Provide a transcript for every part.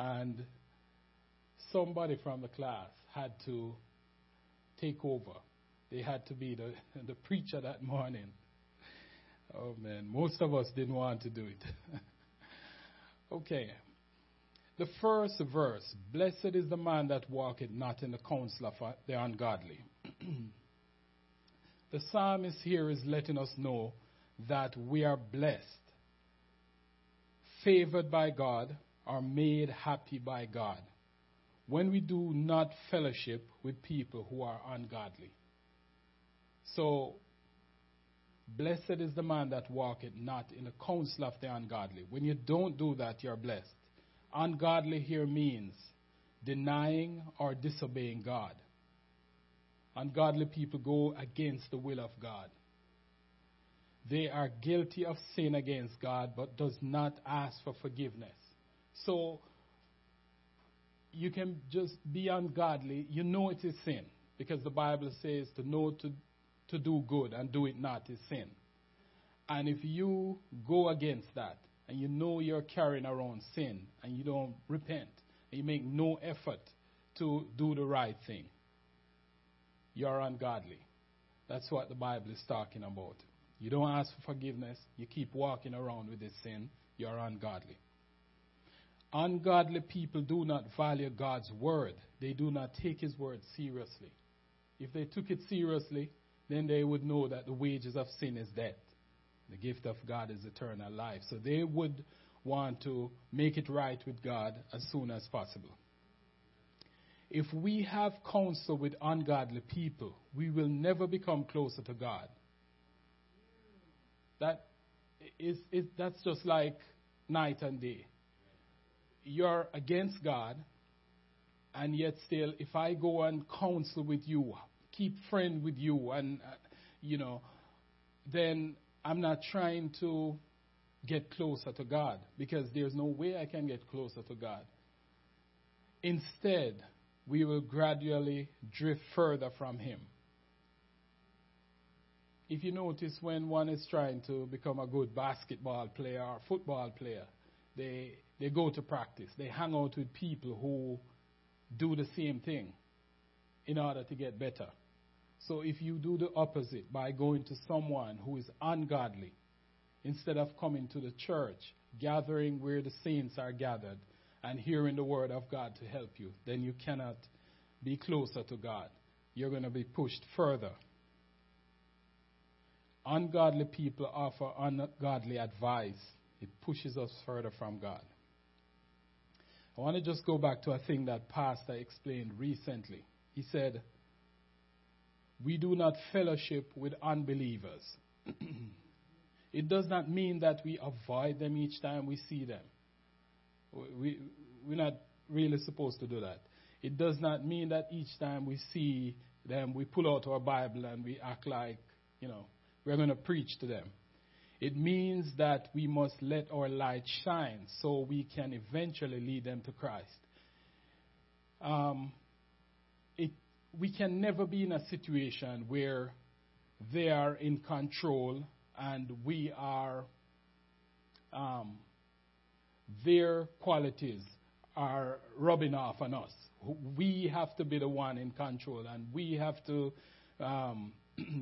and somebody from the class had to take over. They had to be the preacher that morning. Oh, man, most of us didn't want to do it. Okay. The first verse, blessed is the man that walketh not in the counsel of the ungodly. The psalmist here is letting us know that we are blessed, favored by God, are made happy by God when we do not fellowship with people who are ungodly. So, blessed is the man that walketh not in the counsel of the ungodly. When you don't do that, you're blessed. Ungodly here means denying or disobeying God. Ungodly people go against the will of God. They are guilty of sin against God, but does not ask for forgiveness. So you can just be ungodly. You know it is sin, because the Bible says to know to do good and do it not is sin. And if you go against that, and you know you're carrying around sin, and you don't repent, and you make no effort to do the right thing, you're ungodly. That's what the Bible is talking about. You don't ask for forgiveness. You keep walking around with this sin. You're ungodly. Ungodly people do not value God's word. They do not take his word seriously. If they took it seriously, then they would know that the wages of sin is death. The gift of God is eternal life. So they would want to make it right with God as soon as possible. If we have counsel with ungodly people, we will never become closer to God. That's just like night and day. You're against God, and yet still, if I go and counsel with you, keep friend with you, and then I'm not trying to get closer to God, because there's no way I can get closer to God. Instead, we will gradually drift further from him. If you notice, when one is trying to become a good basketball player or football player, they go to practice. They hang out with people who do the same thing in order to get better. So if you do the opposite by going to someone who is ungodly, instead of coming to the church, gathering where the saints are gathered, and hearing the word of God to help you, then you cannot be closer to God. You're going to be pushed further. Ungodly people offer ungodly advice. It pushes us further from God. I want to just go back to a thing that Pastor explained recently. He said, we do not fellowship with unbelievers. It does not mean that we avoid them each time we see them. We're not really supposed to do that. It does not mean that each time we see them, we pull out our Bible and we act like, we're going to preach to them. It means that we must let our light shine so we can eventually lead them to Christ. We can never be in a situation where they are in control and we are, their qualities are rubbing off on us. We have to be the one in control, and we have to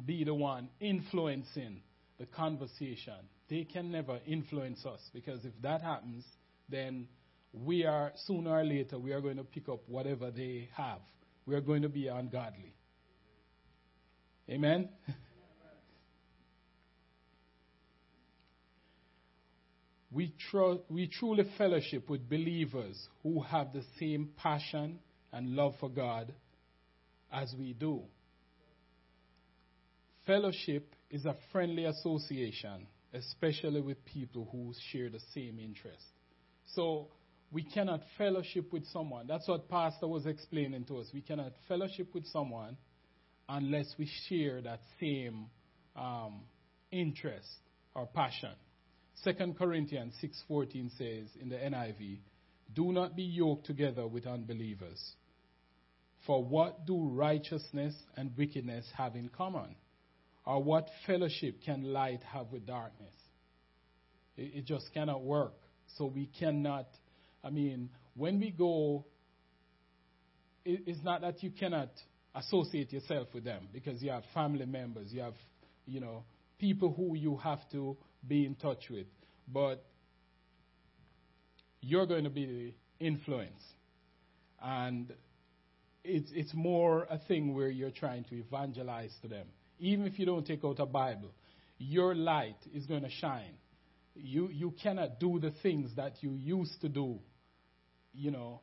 be the one influencing the conversation. They can never influence us, because if that happens, then we are, sooner or later, we are going to pick up whatever they have. We are going to be ungodly. Amen? We truly fellowship with believers who have the same passion and love for God as we do. Fellowship is a friendly association, especially with people who share the same interest. So we cannot fellowship with someone. That's what Pastor was explaining to us. We cannot fellowship with someone unless we share that same interest or passion. 2 Corinthians 6:14 says in the NIV, do not be yoked together with unbelievers. For what do righteousness and wickedness have in common? Or what fellowship can light have with darkness? It just cannot work. So we cannot I mean, when we go, it's not that you cannot associate yourself with them, because you have family members, you have, you know, people who you have to be in touch with. But you're going to be influenced. And it's more a thing where you're trying to evangelize to them. Even if you don't take out a Bible, your light is going to shine. You cannot do the things that you used to do, you know,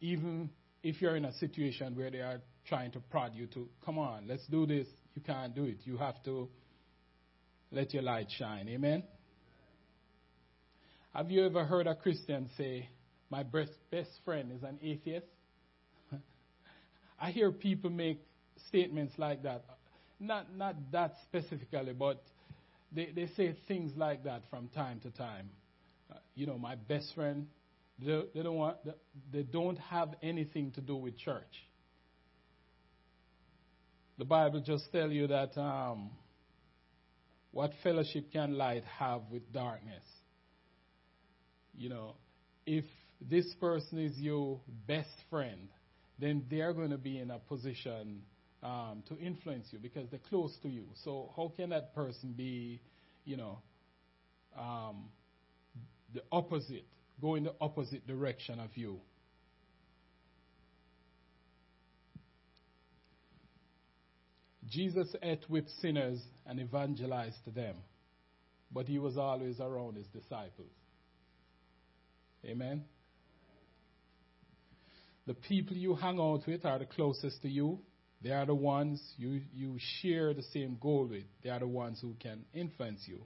even if you're in a situation where they are trying to prod you to, come on, let's do this. You can't do it. You have to let your light shine. Amen? Have you ever heard a Christian say, my best friend is an atheist? I hear people make statements like that. Not that specifically, but they say things like that from time to time. You know, my best friend, they don't have anything to do with church. The Bible just tells you that what fellowship can light have with darkness? You know, if this person is your best friend, then they're going to be in a position to influence you because they're close to you. So how can that person be, you know, the opposite, go in the opposite direction of you? Jesus ate with sinners and evangelized them, but he was always around his disciples. Amen? The people you hang out with are the closest to you. They are the ones you share the same goal with. They are the ones who can influence you.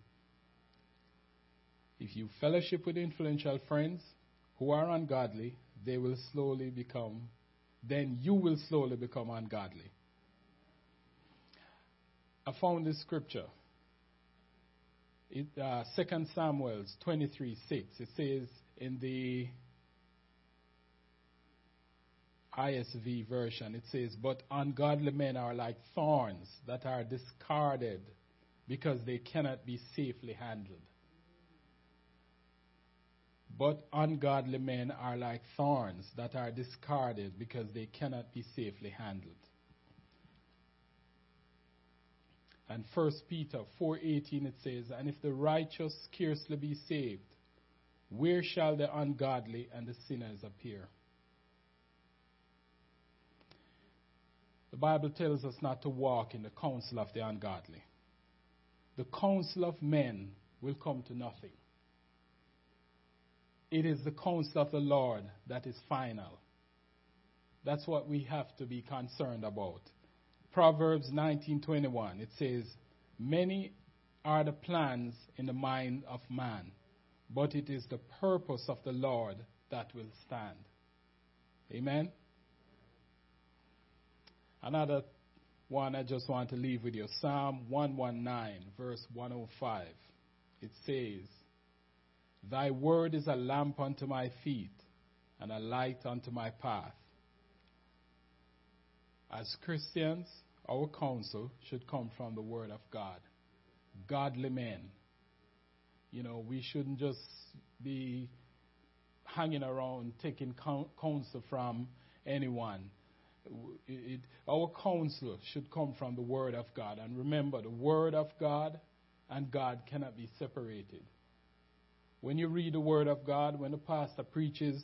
If you fellowship with influential friends who are ungodly, you will slowly become ungodly. I found this scripture. 2 Samuel 23:6. It says in the ISV version, it says, but ungodly men are like thorns that are discarded because they cannot be safely handled. But ungodly men are like thorns that are discarded because they cannot be safely handled. And 1 Peter 4:18, it says, and if the righteous scarcely be saved, where shall the ungodly and the sinners appear? The Bible tells us not to walk in the counsel of the ungodly. The counsel of men will come to nothing. It is the counsel of the Lord that is final. That's what we have to be concerned about. Proverbs 19:21, it says, many are the plans in the mind of man, but it is the purpose of the Lord that will stand. Amen? Another one I just want to leave with you, Psalm 119, verse 105. It says, thy word is a lamp unto my feet and a light unto my path. As Christians, our counsel should come from the word of God. Godly men. You know, we shouldn't just be hanging around taking counsel from anyone. Our counsel should come from the Word of God. And remember, the Word of God and God cannot be separated. When you read the Word of God, when the pastor preaches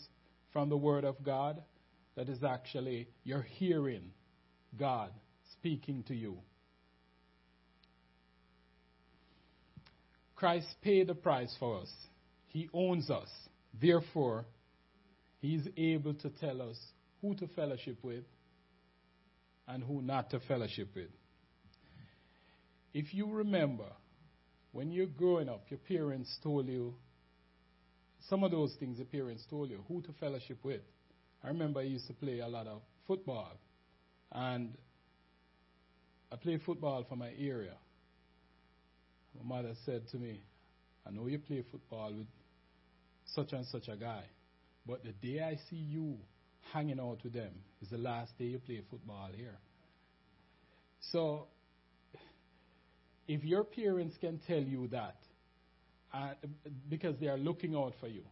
from the Word of God, that is actually, you're hearing God speaking to you. Christ paid the price for us. He owns us. Therefore, He is able to tell us who to fellowship with and who not to fellowship with. If you remember, when you're growing up, your parents told you, some of those things your parents told you, who to fellowship with. I remember I used to play a lot of football, and I played football for my area. My mother said to me, I know you play football with such and such a guy, but the day I see you hanging out with them is the last day you play football here. So, if your parents can tell you that, because they are looking out for you,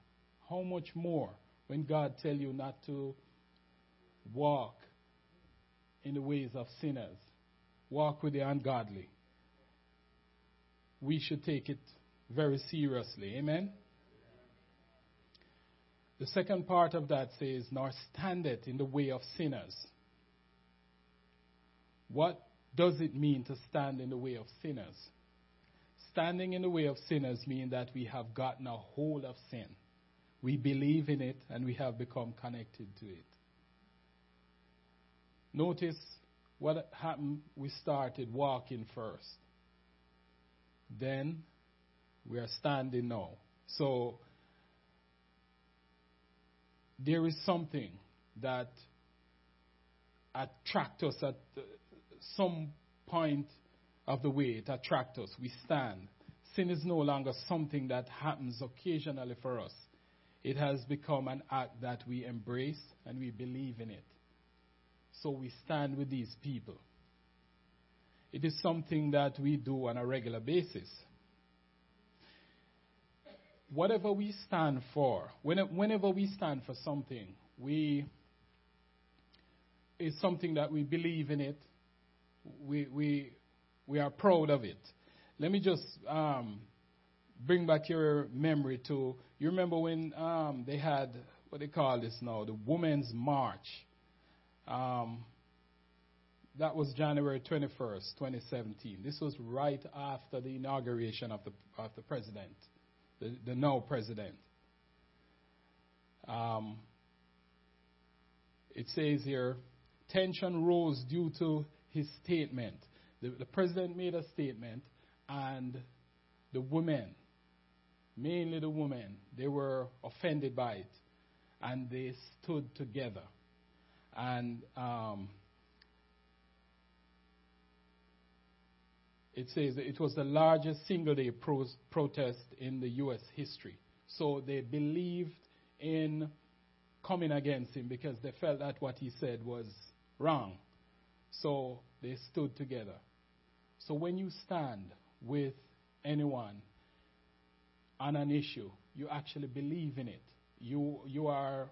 how much more when God tells you not to walk in the ways of sinners, walk with the ungodly, we should take it very seriously. Amen? The second part of that says, nor standeth in the way of sinners. What does it mean to stand in the way of sinners? Standing in the way of sinners means that we have gotten a hold of sin. We believe in it and we have become connected to it. Notice what happened. We started walking first. Then we are standing now. So there is something that attracts us at some point of the way. It attracts us. We stand. Sin is no longer something that happens occasionally for us. It has become an act that we embrace and we believe in it. So we stand with these people. It is something that we do on a regular basis. Whatever we stand for, whenever we stand for something, it's something that we believe in it. We are proud of it. Let me just bring back your memory to, you remember when they had, what they call this now, the Women's March. That was January 21st, 2017. This was right after the inauguration of the president, the now president. It says here, tension rose due to his statement. The president made a statement, and the women, mainly the women, they were offended by it, and they stood together. And it says it was the largest single-day protest in the U.S. history. So they believed in coming against him because they felt that what he said was wrong. So they stood together. So when you stand with anyone on an issue, you actually believe in it. You are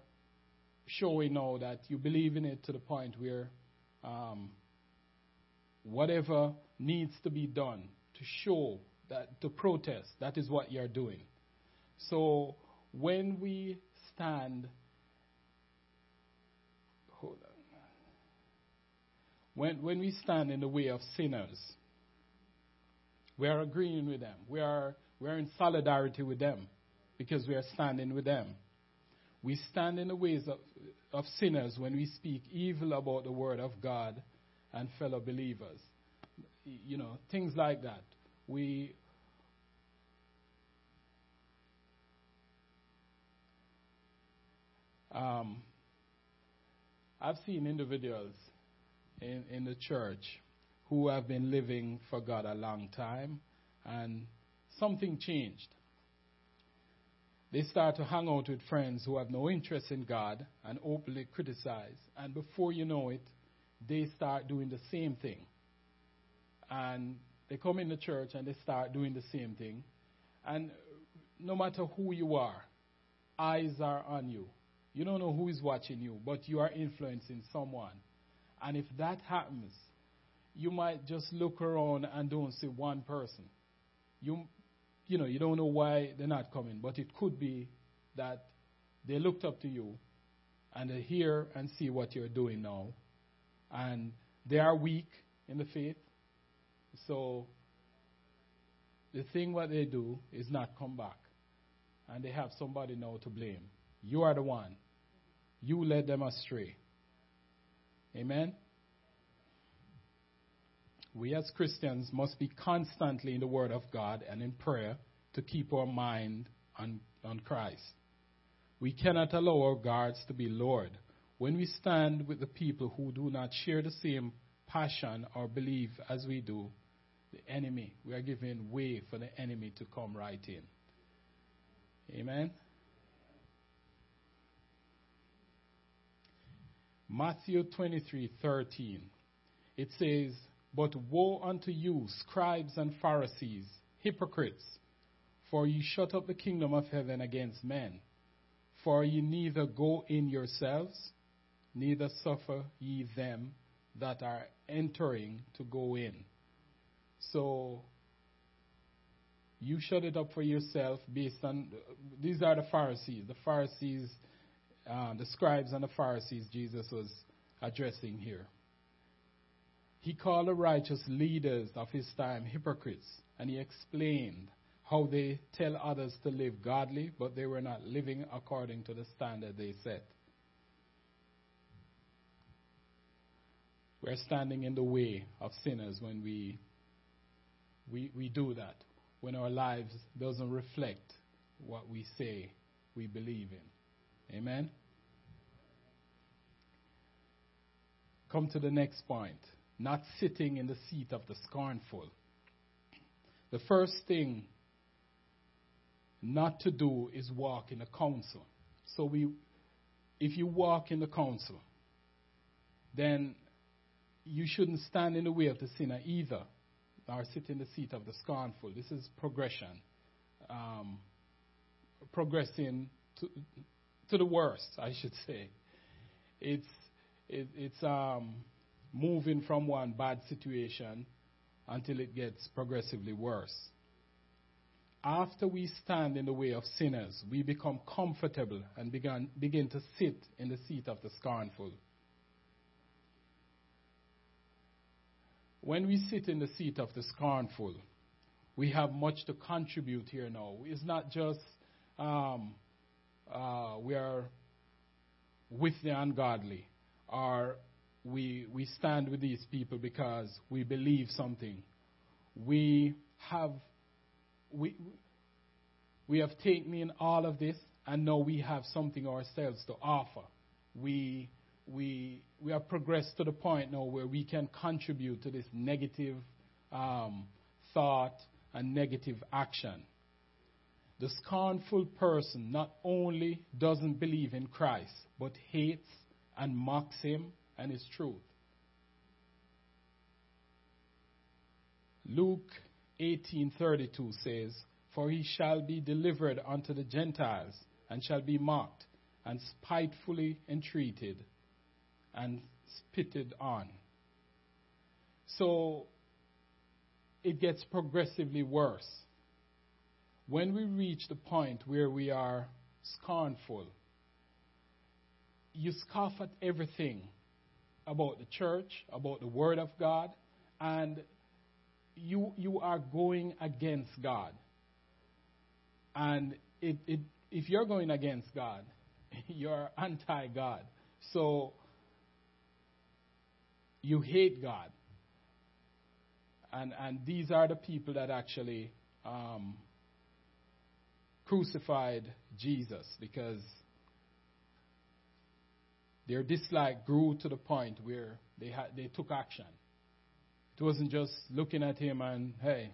showing now that you believe in it to the point where whatever needs to be done to show that, to protest, that is what you're doing. So when we stand, when we stand in the way of sinners, we are agreeing with them. We are in solidarity with them because we are standing with them. We stand in the ways of sinners when we speak evil about the word of God and fellow believers. You know, things like that. I've seen individuals in the church who have been living for God a long time, and something changed. They start to hang out with friends who have no interest in God and openly criticize. And before you know it, they start doing the same thing. And they come in the church and they start doing the same thing. And no matter who you are, eyes are on you. You don't know who is watching you, but you are influencing someone. And if that happens, you might just look around and don't see one person. You know, you don't know why they're not coming, but it could be that they looked up to you and they hear and see what you're doing now. And they are weak in the faith. So the thing what they do is not come back. And they have somebody now to blame. You are the one. You led them astray. Amen? We as Christians must be constantly in the Word of God and in prayer to keep our mind on Christ. We cannot allow our guards to be lowered. When we stand with the people who do not share the same passion or belief as we do, we are giving way for the enemy to come right in. Amen? Matthew 23:13. It says, "But woe unto you, scribes and Pharisees, hypocrites, for ye shut up the kingdom of heaven against men. For ye neither go in yourselves, neither suffer ye them that are entering to go in. So you shut it up for yourself based on, these are the Pharisees, the scribes and the Pharisees Jesus was addressing here. He called the righteous leaders of his time hypocrites, and he explained how they tell others to live godly, but they were not living according to the standard they set. We're standing in the way of sinners when we do that, when our lives doesn't reflect what we say we believe in. Amen? Come to the next point. Not sitting in the seat of the scornful. The first thing not to do is walk in the counsel. So if you walk in the counsel, then you shouldn't stand in the way of the sinner either, or sit in the seat of the scornful. This is progression, progressing to the worst, I should say. It's moving from one bad situation until it gets progressively worse. After we stand in the way of sinners, we become comfortable and begin to sit in the seat of the scornful. When we sit in the seat of the scornful, we have much to contribute here now. It's not just we are with the ungodly, or we stand with these people because we believe something. We have taken in all of this, and now we have something ourselves to offer. We have progressed to the point now where we can contribute to this negative thought and negative action. The scornful person not only doesn't believe in Christ, but hates and mocks him and his truth. Luke 18:32 says, "For he shall be delivered unto the Gentiles, and shall be mocked, and spitefully entreated, and spitted on." So it gets progressively worse. When we reach the point where we are scornful, you scoff at everything about the church, about the Word of God, and you are going against God. And if you're going against God, you're anti-God. So you hate God. And these are the people that actually crucified Jesus, because their dislike grew to the point where they took action. It wasn't just looking at him and, hey,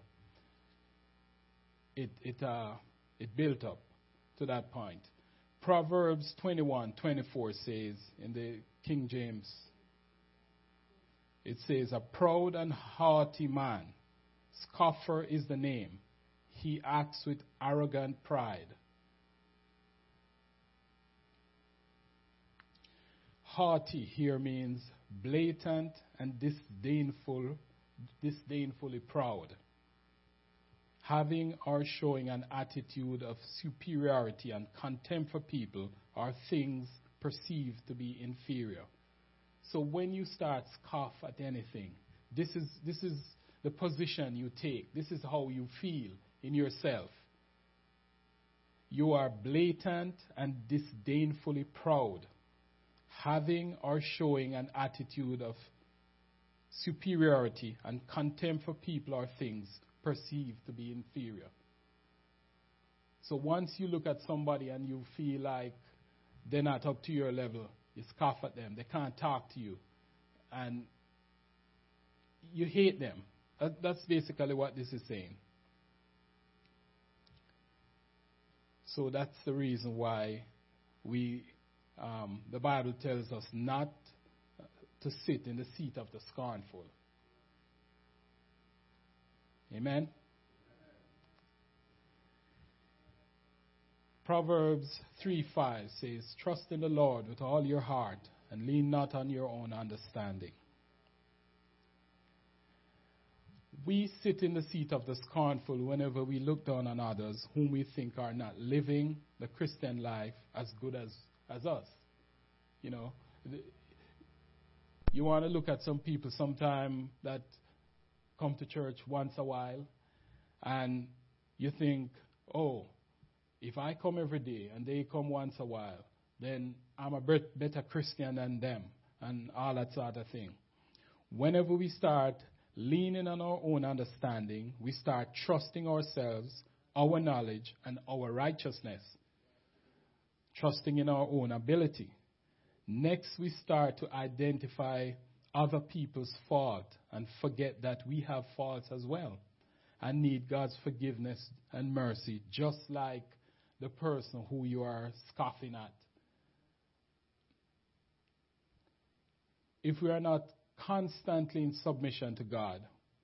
it built up to that point. Proverbs 21:24 says, in the King James, it says, "A proud and haughty man, scoffer is the name. He acts with arrogant pride." Haughty here means blatant and disdainfully proud, having or showing an attitude of superiority and contempt for people or things perceived to be inferior. So when you start scoff at anything, this is the position you take. This is how you feel in yourself. You are blatant and disdainfully proud, having or showing an attitude of superiority and contempt for people or things perceived to be inferior. So once you look at somebody and you feel like they're not up to your level, you scoff at them, they can't talk to you, and you hate them. That's basically what this is saying. So that's the reason why the Bible tells us not to sit in the seat of the scornful. Amen? Proverbs 3:5 says, trust in the Lord with all your heart and lean not on your own understanding. We sit in the seat of the scornful whenever we look down on others whom we think are not living the Christian life as good as us. You know, you want to look at some people sometime that come to church once a while, and you think, oh, if I come every day and they come once a while, then I'm a better Christian than them and all that sort of thing. Whenever we start leaning on our own understanding, we start trusting ourselves, our knowledge, and our righteousness, trusting in our own ability. Next, we start to identify other people's fault and forget that we have faults as well and need God's forgiveness and mercy, just like the person who you are scoffing at. If we are not constantly in submission to God,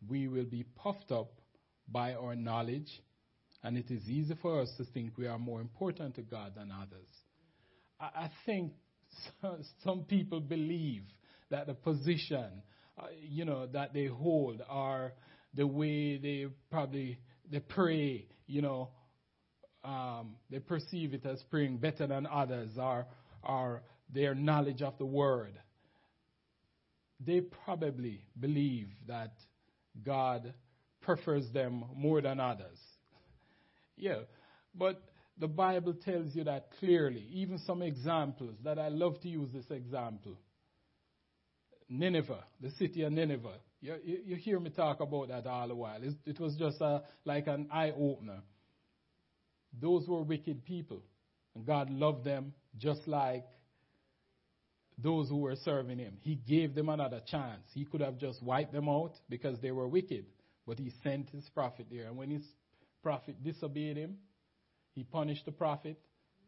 we will be puffed up by our knowledge, and it is easy for us to think we are more important to God than others. I think some people believe that the position, that they hold, or the way they pray, they perceive it as praying better than others, or their knowledge of the word. They probably believe that God prefers them more than others. Yeah, but the Bible tells you that clearly. Even some examples that I love to use, this example. Nineveh, the city of Nineveh. You hear me talk about that all the while. It was just like an eye-opener. Those were wicked people, and God loved them just like those who were serving him. He gave them another chance. He could have just wiped them out because they were wicked, but he sent his prophet there. And when his prophet disobeyed him, he punished the prophet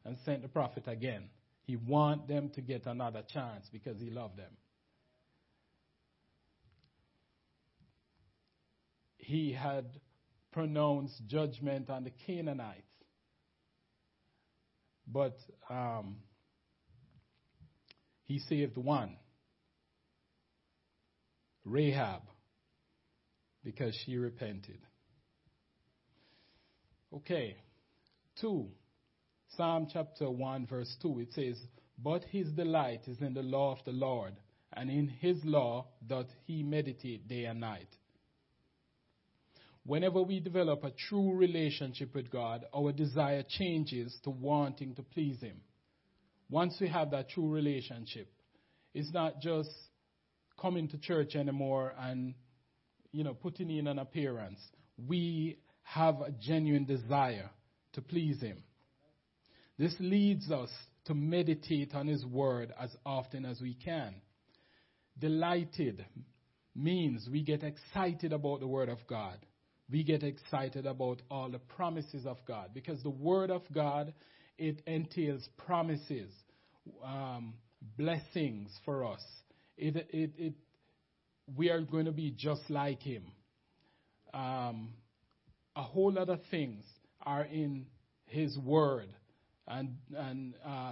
and sent the prophet again. He wanted them to get another chance because he loved them. He had pronounced judgment on the Canaanites. But he saved one, Rahab, because she repented. Okay. 2, Psalm chapter 1, verse 2, it says, but his delight is in the law of the Lord, and in his law doth he meditate day and night. Whenever we develop a true relationship with God, our desire changes to wanting to please him. Once we have that true relationship, it's not just coming to church anymore and, putting in an appearance. We have a genuine desire to please him. This leads us to meditate on his word as often as we can. Delighted means we get excited about the word of God. We get excited about all the promises of God, because the word of God, it entails promises, blessings for us. We are going to be just like him. A whole lot of things are in his word, and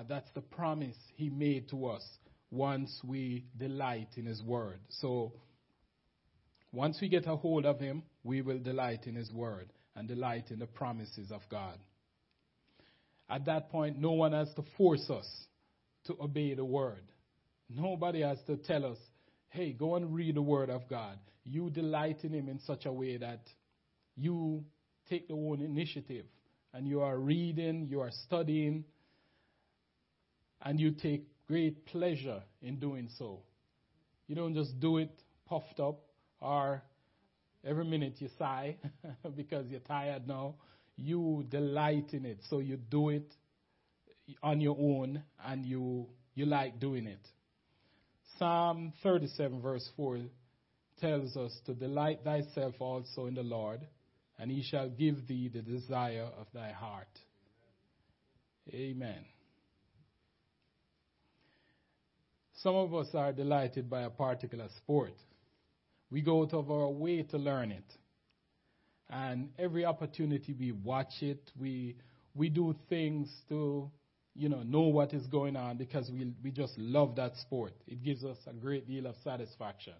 that's the promise he made to us once we delight in his word. So once we get a hold of him, we will delight in his word and delight in the promises of God. At that point, no one has to force us to obey the word. Nobody has to tell us, hey, go and read the word of God. You delight in him in such a way that you take the own initiative. And you are reading, you are studying, and you take great pleasure in doing so. You don't just do it puffed up, or every minute you sigh because you're tired now. You delight in it, so you do it on your own, and you like doing it. Psalm 37 verse 4 tells us to delight thyself also in the Lord, and he shall give thee the desire of thy heart. Amen. Some of us are delighted by a particular sport. We go out of our way to learn it. And every opportunity we watch it, we we do things to, know what is going on because we just love that sport. It gives us a great deal of satisfaction.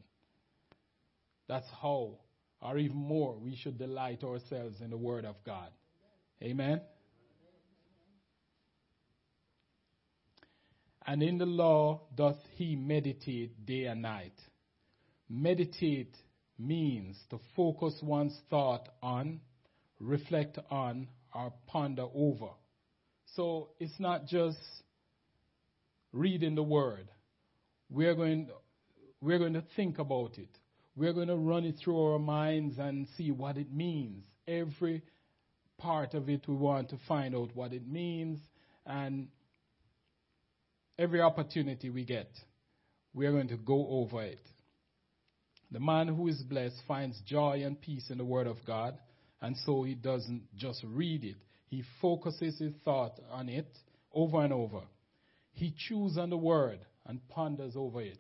That's how, or even more, we should delight ourselves in the Word of God. Amen? And in the law doth he meditate day and night. Meditate means to focus one's thought on, reflect on, or ponder over. So it's not just reading the Word. We're going to think about it. We're going to run it through our minds and see what it means. Every part of it, we want to find out what it means. And every opportunity we get, we're going to go over it. The man who is blessed finds joy and peace in the Word of God, and so he doesn't just read it. He focuses his thought on it over and over. He chews on the Word and ponders over it.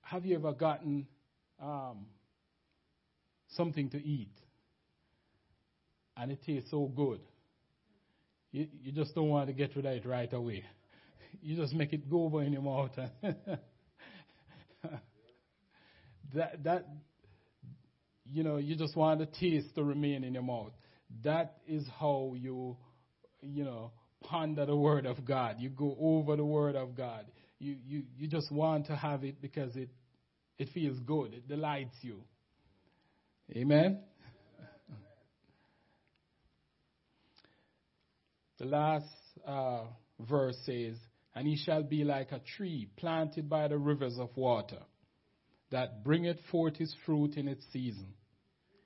Have you ever gotten something to eat and it tastes so good? You just don't want to get rid of it right away. You just make it go over in your mouth. That you just want the taste to remain in your mouth. That is how you ponder the Word of God. You go over the Word of God. You just want to have it because it feels good. It delights you. Amen? The last verse says, and he shall be like a tree planted by the rivers of water, that bringeth forth his fruit in its season.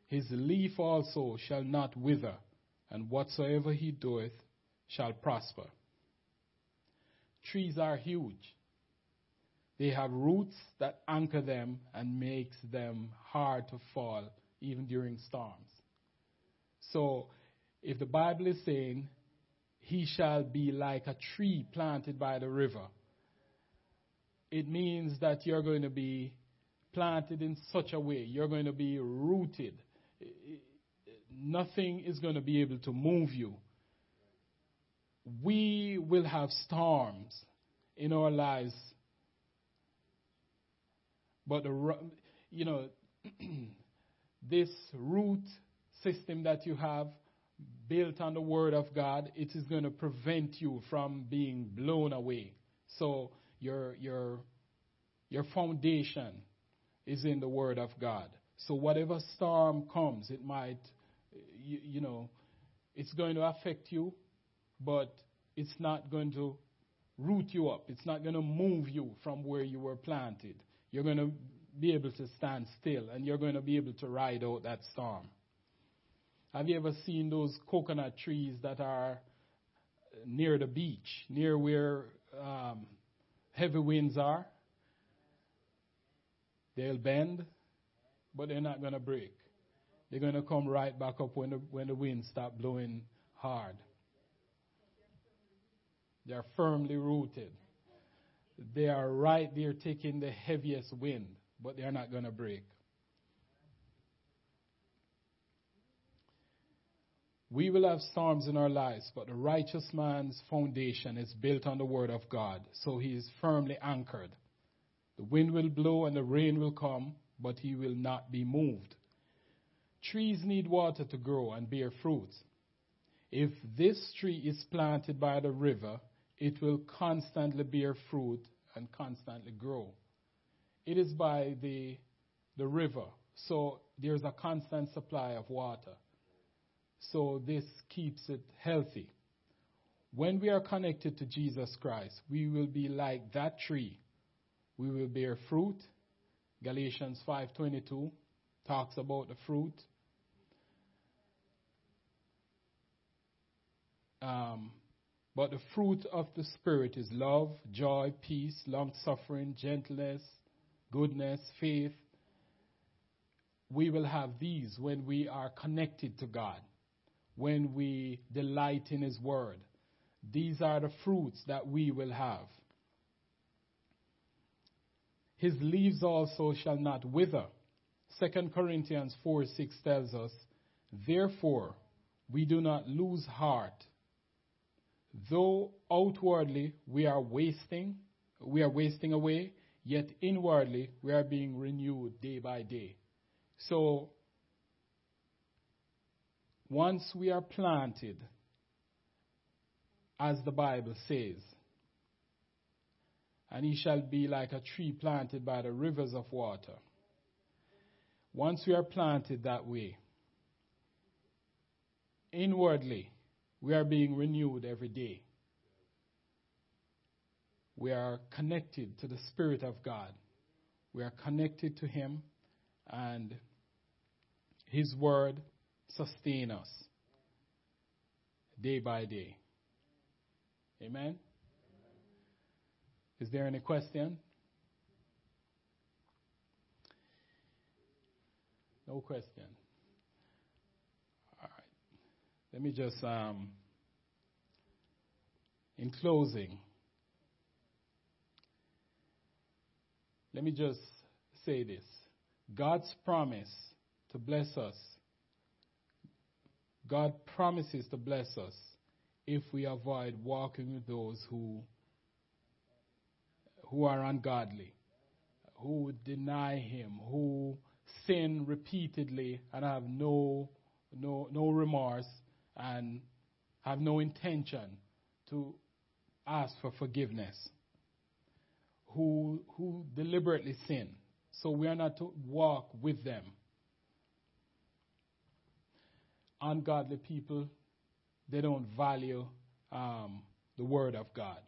His leaf also shall not wither, and whatsoever he doeth shall prosper. Trees are huge. They have roots that anchor them and makes them hard to fall, even during storms. So, if the Bible is saying, he shall be like a tree planted by the river, it means that you're going to be planted in such a way, you're going to be rooted. Nothing is going to be able to move you. We will have storms in our lives, but this root system that you have built on the Word of God, it is going to prevent you from being blown away. So your foundation is in the Word of God. So whatever storm comes, it might, it's going to affect you, but it's not going to root you up. It's not going to move you from where you were planted. You're going to be able to stand still, and you're going to be able to ride out that storm. Have you ever seen those coconut trees that are near the beach, near where heavy winds are? They'll bend, but they're not going to break. They're going to come right back up when the wind stops blowing hard. They're firmly rooted. They are right there taking the heaviest wind, but they're not going to break. We will have storms in our lives, but the righteous man's foundation is built on the Word of God, so he is firmly anchored. The wind will blow and the rain will come, but he will not be moved. Trees need water to grow and bear fruit. If this tree is planted by the river, it will constantly bear fruit and constantly grow. It is by the river, so there's a constant supply of water. So this keeps it healthy. When we are connected to Jesus Christ, we will be like that tree. We will bear fruit. Galatians 5:22 talks about the fruit. But the fruit of the Spirit is love, joy, peace, long-suffering, gentleness, goodness, faith. We will have these when we are connected to God, when we delight in His Word. These are the fruits that we will have. His leaves also shall not wither. 2 Corinthians 4:6 tells us, therefore, we do not lose heart. Though outwardly we are wasting away, yet inwardly we are being renewed day by day. So once we are planted, as the Bible says, and he shall be like a tree planted by the rivers of water. Once we are planted that way, inwardly, we are being renewed every day. We are connected to the Spirit of God. We are connected to Him, and His Word sustains us day by day. Amen? Is there any question? No question. All right. Let me just, in closing, let me just say this. God's promise to bless us. God promises to bless us if we avoid walking with those who are ungodly, who deny Him, who sin repeatedly and have no remorse and have no intention to ask for forgiveness, who deliberately sin. So we are not to walk with them. Ungodly people, they don't value the Word of God.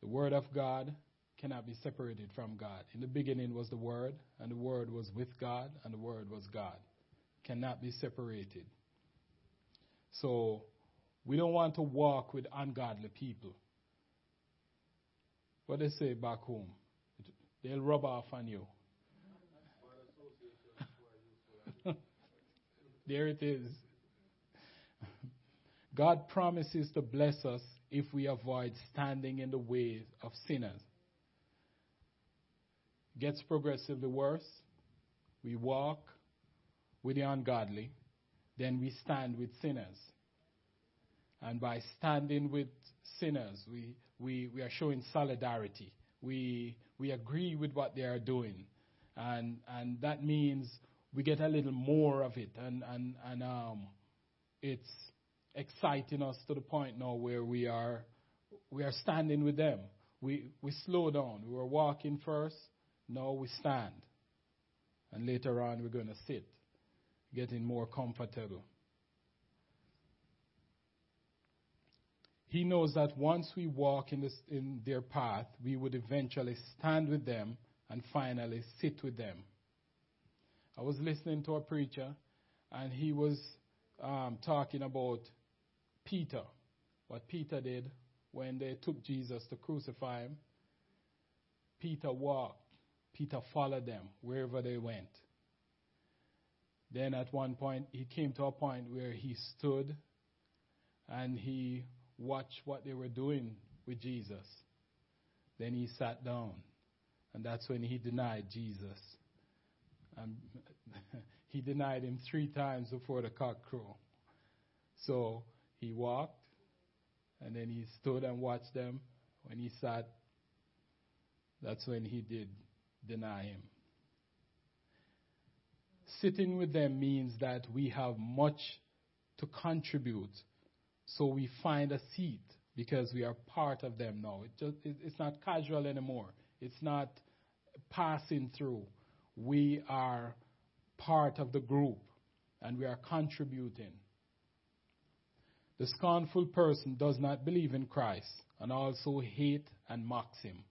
The Word of God cannot be separated from God. In the beginning was the Word, and the Word was with God, and the Word was God. Cannot be separated. So we don't want to walk with ungodly people. What they say back home, they'll rub off on you. There it is. God promises to bless us if we avoid standing in the way of sinners. Gets progressively worse. We walk with the ungodly. Then we stand with sinners. And by standing with sinners, we are showing solidarity. We agree with what they are doing. And that means we get a little more of it. And it's exciting us to the point now where we are standing with them. We slow down. We were walking first. Now we stand. And later on we're going to sit, getting more comfortable. He knows that once we walk in their path, we would eventually stand with them and finally sit with them. I was listening to a preacher, and he was talking about Peter, what Peter did when they took Jesus to crucify him. Peter walked. Peter followed them wherever they went. Then at one point, he came to a point where he stood and he watched what they were doing with Jesus. Then he sat down, and that's when he denied Jesus. And he denied him 3 times before the cock crow. So he walked, and then he stood and watched them. When he sat, that's when he did deny Him. Sitting with them means that we have much to contribute, so we find a seat because we are part of them now. It's not casual anymore. It's not passing through. We are part of the group, and we are contributing. The scornful person does not believe in Christ and also hate and mocks Him.